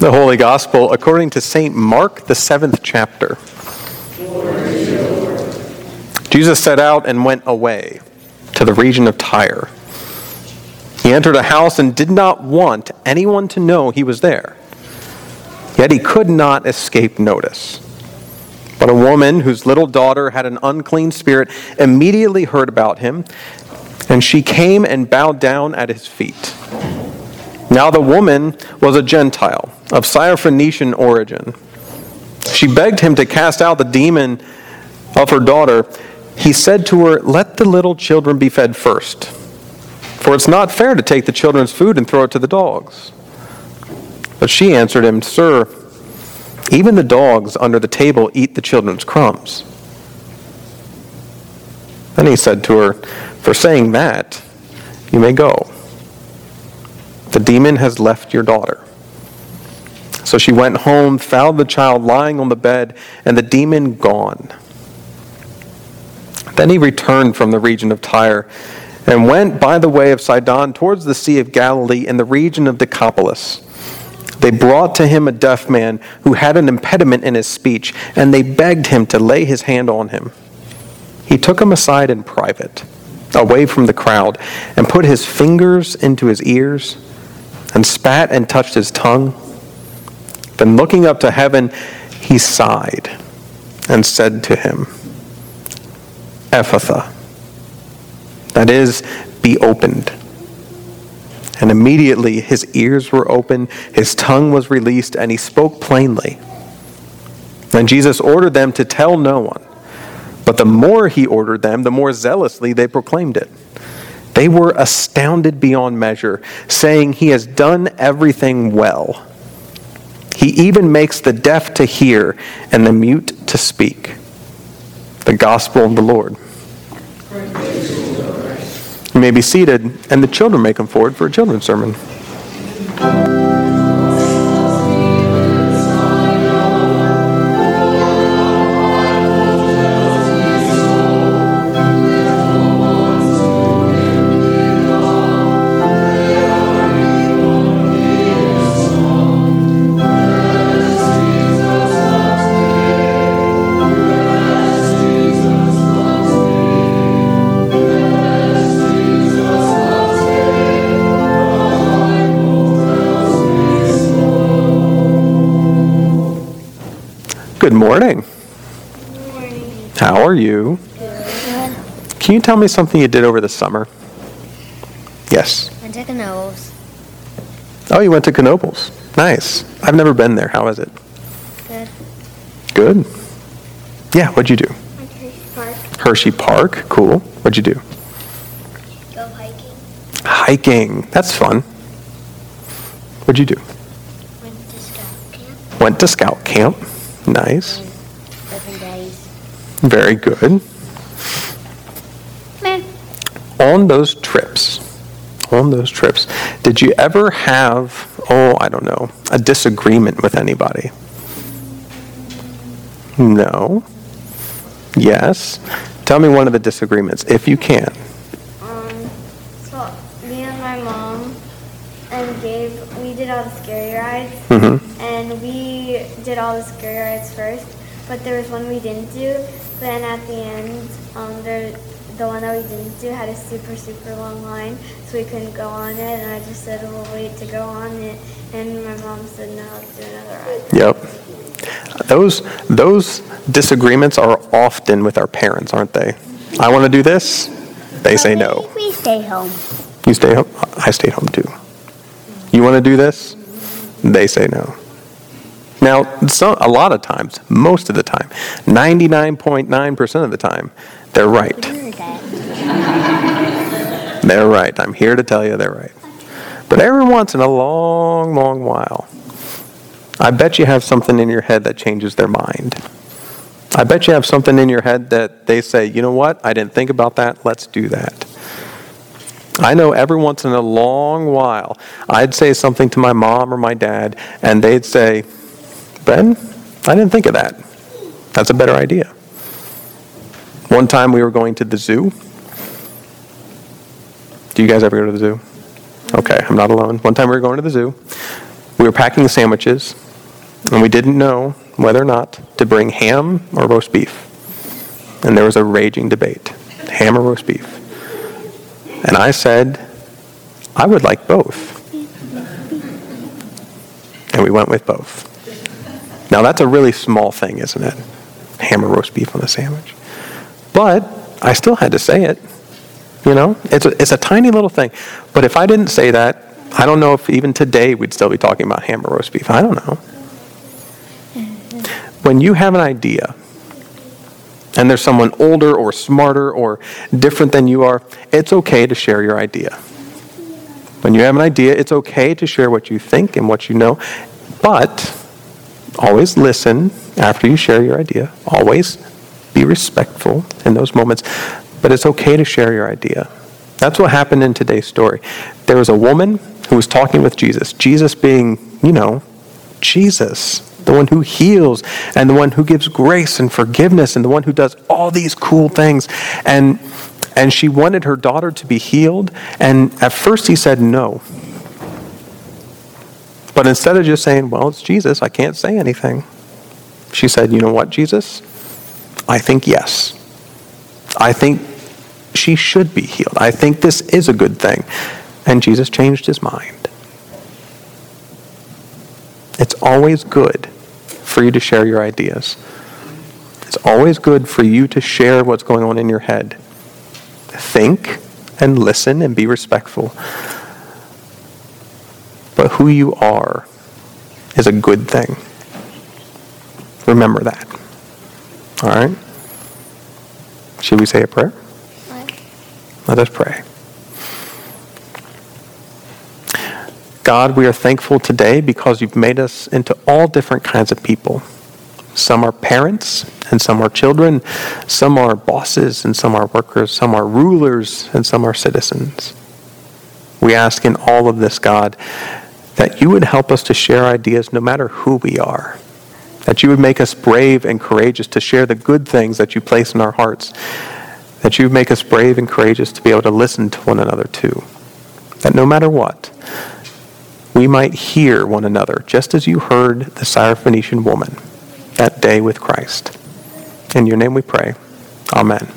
The Holy Gospel according to St. Mark, the 7th chapter. Glory to you, Lord. Jesus set out and went away to the region of Tyre. He entered a house and did not want anyone to know he was there. Yet he could not escape notice. But a woman whose little daughter had an unclean spirit immediately heard about him, and she came and bowed down at his feet. Now the woman was a Gentile of Syrophoenician origin. She begged him to cast out the demon of her daughter. He said to her, "Let the little children be fed first, for it's not fair to take the children's food and throw it to the dogs." But she answered him, "Sir, even the dogs under the table eat the children's crumbs." Then he said to her, "For saying that, you may go. The demon has left your daughter." So she went home, found the child lying on the bed, and the demon gone. Then he returned from the region of Tyre and went by the way of Sidon towards the Sea of Galilee in the region of Decapolis. They brought to him a deaf man who had an impediment in his speech, and they begged him to lay his hand on him. He took him aside in private, away from the crowd, and put his fingers into his ears, and spat and touched his tongue. Then looking up to heaven, he sighed and said to him, "Ephatha," that is, "be opened." And immediately his ears were open, his tongue was released, and he spoke plainly. And Jesus ordered them to tell no one. But the more he ordered them, the more zealously they proclaimed it. They were astounded beyond measure, saying, "He has done everything well. He even makes the deaf to hear and the mute to speak." The gospel of the Lord. You may be seated, and the children may come forward for a children's sermon. Good morning. Good morning. How are you? Good. Can you tell me something you did over the summer? Yes. Went to Knoebels. Oh, you went to Knoebels. Nice. I've never been there. How is it? Good. Good? Yeah, what'd you do? Went to Hershey Park. Hershey Park. Cool. What'd you do? Go hiking. Hiking. That's fun. What'd you do? Went to Scout Camp. Went to Scout Camp. Nice. Very good. On those trips, did you ever have, a disagreement with anybody? No. Yes. Tell me one of the disagreements, if you can. So me and my mom and Gabe, we did all the scary rides. Mm-hmm. And we did all the scary rides first, but there was one we didn't do. But then at the end, the one that we didn't do had a super, super long line, so we couldn't go on it. And I just said, "We'll wait to go on it." And my mom said, "No, let's do another ride." Yep. Those disagreements are often with our parents, aren't they? I want to do this. They say no. We stay home. You stay home? I stayed home too. You want to do this? They say no. Now, a lot of times, most of the time, 99.9% of the time, they're right. They're right. I'm here to tell you they're right. But every once in a long, long while, I bet you have something in your head that changes their mind. I bet you have something in your head that they say, "You know what? I didn't think about that. Let's do that." I know every once in a long while, I'd say something to my mom or my dad, and they'd say, "Ben, I didn't think of that. That's a better idea." One time we were going to the zoo. Do you guys ever go to the zoo? Okay, I'm not alone. One time we were going to the zoo. We were packing the sandwiches, and we didn't know whether or not to bring ham or roast beef. And there was a raging debate, ham or roast beef. And I said, I would like both. And we went with both. Now that's a really small thing, isn't it? Ham or roast beef on a sandwich. But I still had to say it. You know, it's a tiny little thing. But if I didn't say that, I don't know if even today we'd still be talking about ham or roast beef. I don't know. When you have an idea, and there's someone older or smarter or different than you are, it's okay to share your idea. When you have an idea, it's okay to share what you think and what you know, but always listen after you share your idea. Always be respectful in those moments, but it's okay to share your idea. That's what happened in today's story. There was a woman who was talking with Jesus, Jesus being, you know, Jesus, the one who heals and the one who gives grace and forgiveness and the one who does all these cool things. And she wanted her daughter to be healed. And at first he said no. But instead of just saying, well, it's Jesus, I can't say anything, she said, you know what, Jesus? I think yes. I think she should be healed. I think this is a good thing. And Jesus changed his mind. It's always good for you to share your ideas. It's always good for you to share what's going on in your head. Think and listen and be respectful. But who you are is a good thing. Remember that. All right? Should we say a prayer? Let us pray. God, we are thankful today because you've made us into all different kinds of people. Some are parents, and some are children. Some are bosses, and some are workers. Some are rulers, and some are citizens. We ask in all of this, God, that you would help us to share ideas no matter who we are. That you would make us brave and courageous to share the good things that you place in our hearts. That you would make us brave and courageous to be able to listen to one another too. That no matter what, we might hear one another, just as you heard the Syrophoenician woman that day with Christ. In your name we pray. Amen.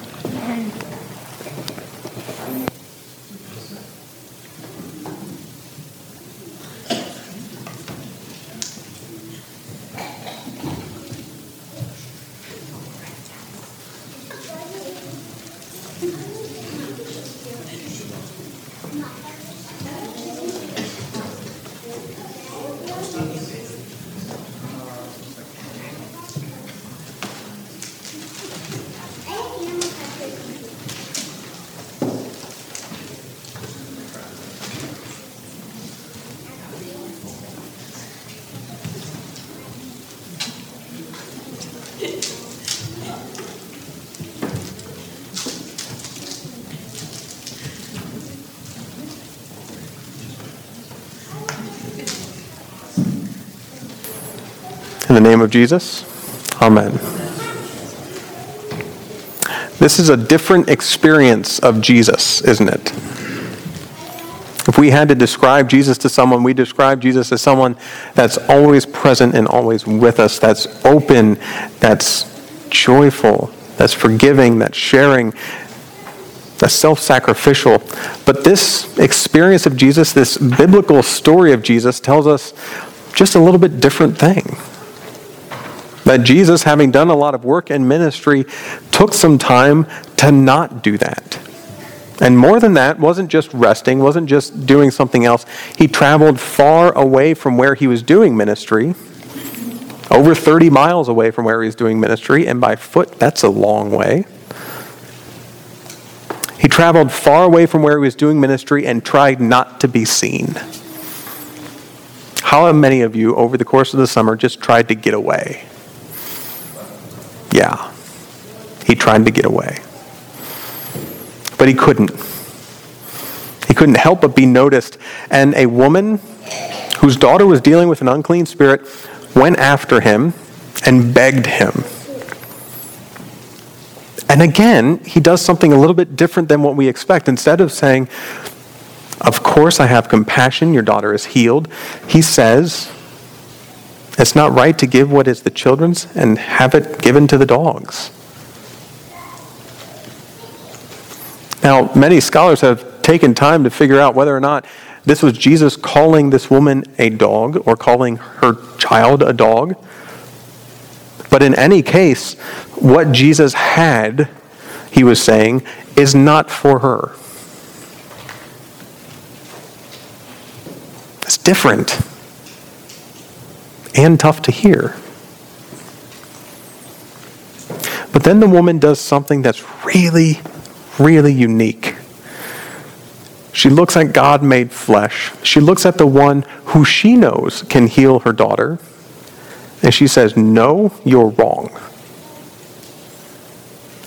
In the name of Jesus, amen. This is a different experience of Jesus, isn't it? If we had to describe Jesus to someone, we describe Jesus as someone that's always present and always with us, that's open, that's joyful, that's forgiving, that's sharing, that's self-sacrificial. But this experience of Jesus, this biblical story of Jesus, tells us just a little bit different thing. That Jesus, having done a lot of work and ministry, took some time to not do that. And more than that, wasn't just resting, wasn't just doing something else. He traveled far away from where he was doing ministry, over 30 miles away from where he was doing ministry, and by foot, that's a long way. He traveled far away from where he was doing ministry and tried not to be seen. How many of you, over the course of the summer, just tried to get away? Yeah, he tried to get away. But he couldn't. He couldn't help but be noticed. And a woman whose daughter was dealing with an unclean spirit went after him and begged him. And again, he does something a little bit different than what we expect. Instead of saying, Of course I have compassion. Your daughter is healed. He says, it's not right to give what is the children's and have it given to the dogs. Now, many scholars have taken time to figure out whether or not this was Jesus calling this woman a dog or calling her child a dog. But in any case, what Jesus had, he was saying, is not for her. It's different and tough to hear. But then the woman does something that's really, really unique. She looks at God made flesh. She looks at the one who she knows can heal her daughter. And she says, no, you're wrong.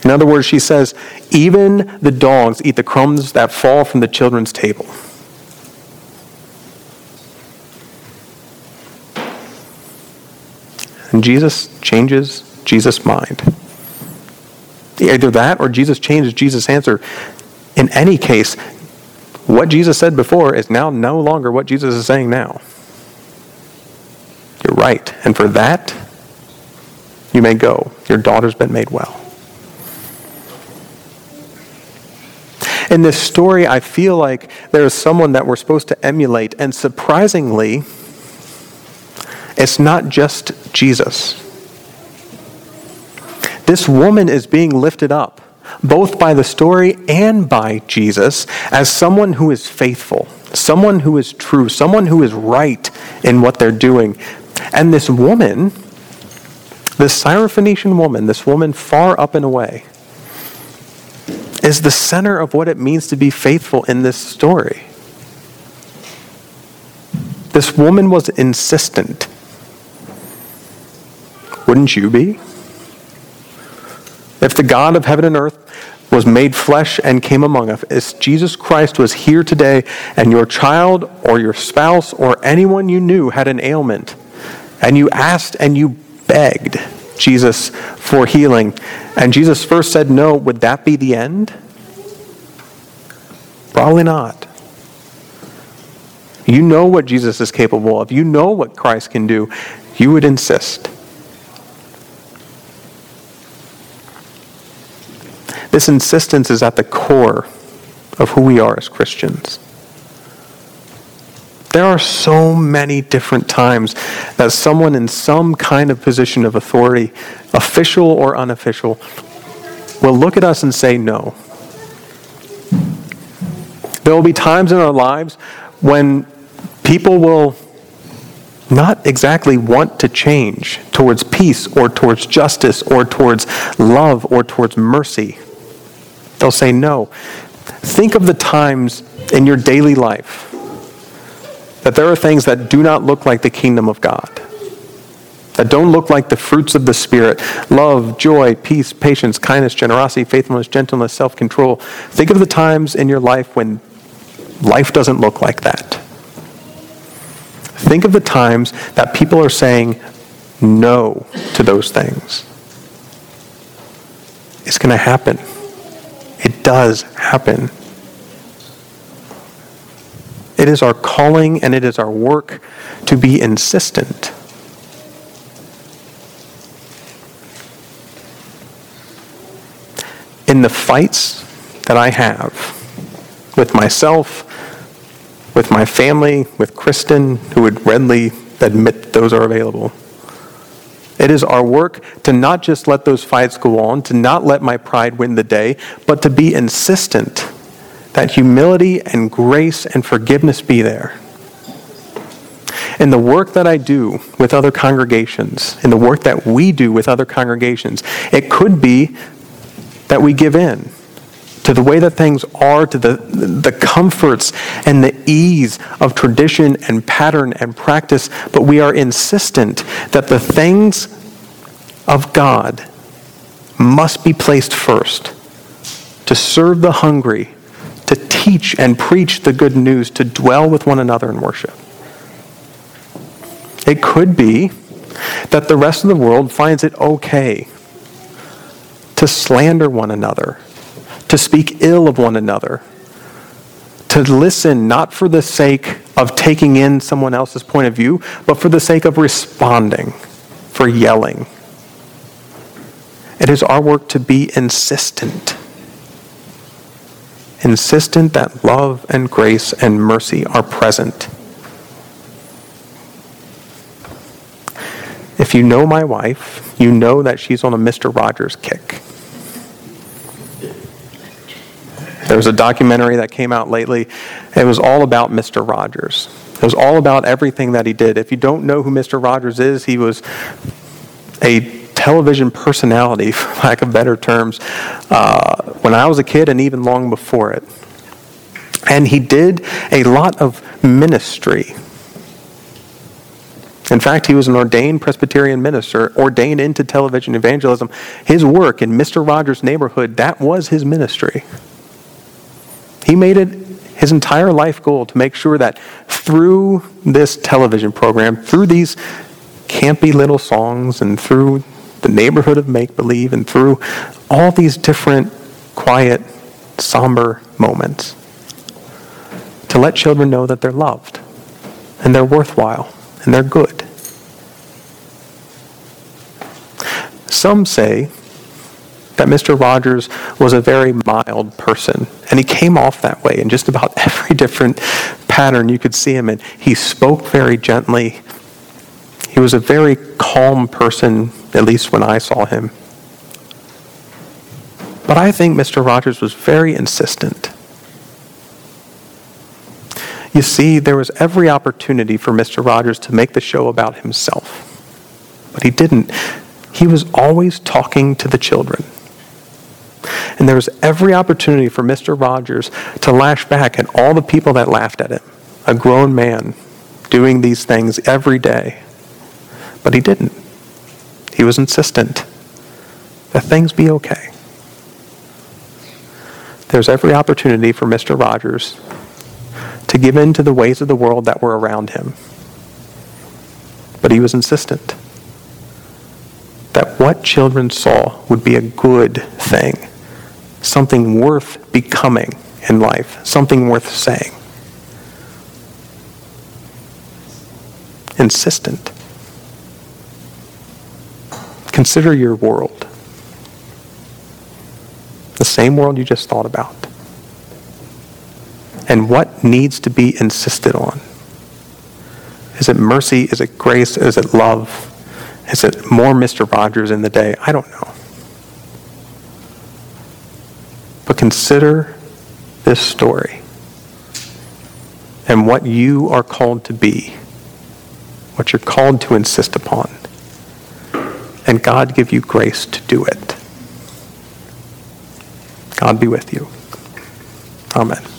In other words, she says, even the dogs eat the crumbs that fall from the children's table. And Jesus changes Jesus' mind. Either that or Jesus changes Jesus' answer. In any case, what Jesus said before is now no longer what Jesus is saying now. You're right. And for that, you may go. Your daughter's been made well. In this story, I feel like there is someone that we're supposed to emulate. And surprisingly, it's not just Jesus. This woman is being lifted up, both by the story and by Jesus, as someone who is faithful, someone who is true, someone who is right in what they're doing. And this woman, this Syrophoenician woman, this woman far up and away, is the center of what it means to be faithful in this story. This woman was insistent. Wouldn't you be? If the God of heaven and earth was made flesh and came among us, if Jesus Christ was here today and your child or your spouse or anyone you knew had an ailment, and you asked and you begged Jesus for healing, and Jesus first said no, would that be the end? Probably not. You know what Jesus is capable of. You know what Christ can do. You would insist. This insistence is at the core of who we are as Christians. There are so many different times that someone in some kind of position of authority, official or unofficial, will look at us and say no. There will be times in our lives when people will not exactly want to change towards peace or towards justice or towards love or towards mercy. They'll say no. Think of the times in your daily life that there are things that do not look like the kingdom of God, that don't look like the fruits of the Spirit: love, joy, peace, patience, kindness, generosity, faithfulness, gentleness, self-control. Think of the times in your life when life doesn't look like that. Think of the times that people are saying no to those things. It's going to happen. It does happen. It is our calling and it is our work to be insistent. In the fights that I have with myself, with my family, with Kristen, who would readily admit those are available, it is our work to not just let those fights go on, to not let my pride win the day, but to be insistent that humility and grace and forgiveness be there. In the work that I do with other congregations, in the work that we do with other congregations, it could be that we give in to the way that things are, to the comforts and the ease of tradition and pattern and practice, but we are insistent that the things of God must be placed first, to serve the hungry, to teach and preach the good news, to dwell with one another in worship. It could be that the rest of the world finds it okay to slander one another, to speak ill of one another, to listen not for the sake of taking in someone else's point of view, but for the sake of responding, for yelling. It is our work to be insistent. Insistent that love and grace and mercy are present. If you know my wife, you know that she's on a Mr. Rogers kick. There was a documentary that came out lately. It was all about Mr. Rogers. It was all about everything that he did. If you don't know who Mr. Rogers is, he was a television personality, for lack of better terms, when I was a kid and even long before it. And he did a lot of ministry. In fact, he was an ordained Presbyterian minister, ordained into television evangelism. His work in Mr. Rogers' neighborhood, that was his ministry. He made it his entire life goal to make sure that through this television program, through these campy little songs, and through the neighborhood of make-believe, and through all these different quiet, somber moments, to let children know that they're loved, and they're worthwhile, and they're good. Some say that Mr. Rogers was a very mild person, and he came off that way in just about every different pattern you could see him in. He spoke very gently. He was a very calm person, at least when I saw him. But I think Mr. Rogers was very insistent. You see, there was every opportunity for Mr. Rogers to make the show about himself, but he didn't. He was always talking to the children. And there was every opportunity for Mr. Rogers to lash back at all the people that laughed at him, a grown man doing these things every day. But he didn't. He was insistent that things be okay. There's every opportunity for Mr. Rogers to give in to the ways of the world that were around him. But he was insistent that what children saw would be a good thing, something worth becoming in life, something worth saying. Insistent. Consider your world, the same world you just thought about, and what needs to be insisted on. Is it mercy? Is it grace? Is it love? Is it more Mr. Rogers in the day? I don't know. But consider this story and what you are called to be, what you're called to insist upon, and God give you grace to do it. God be with you. Amen.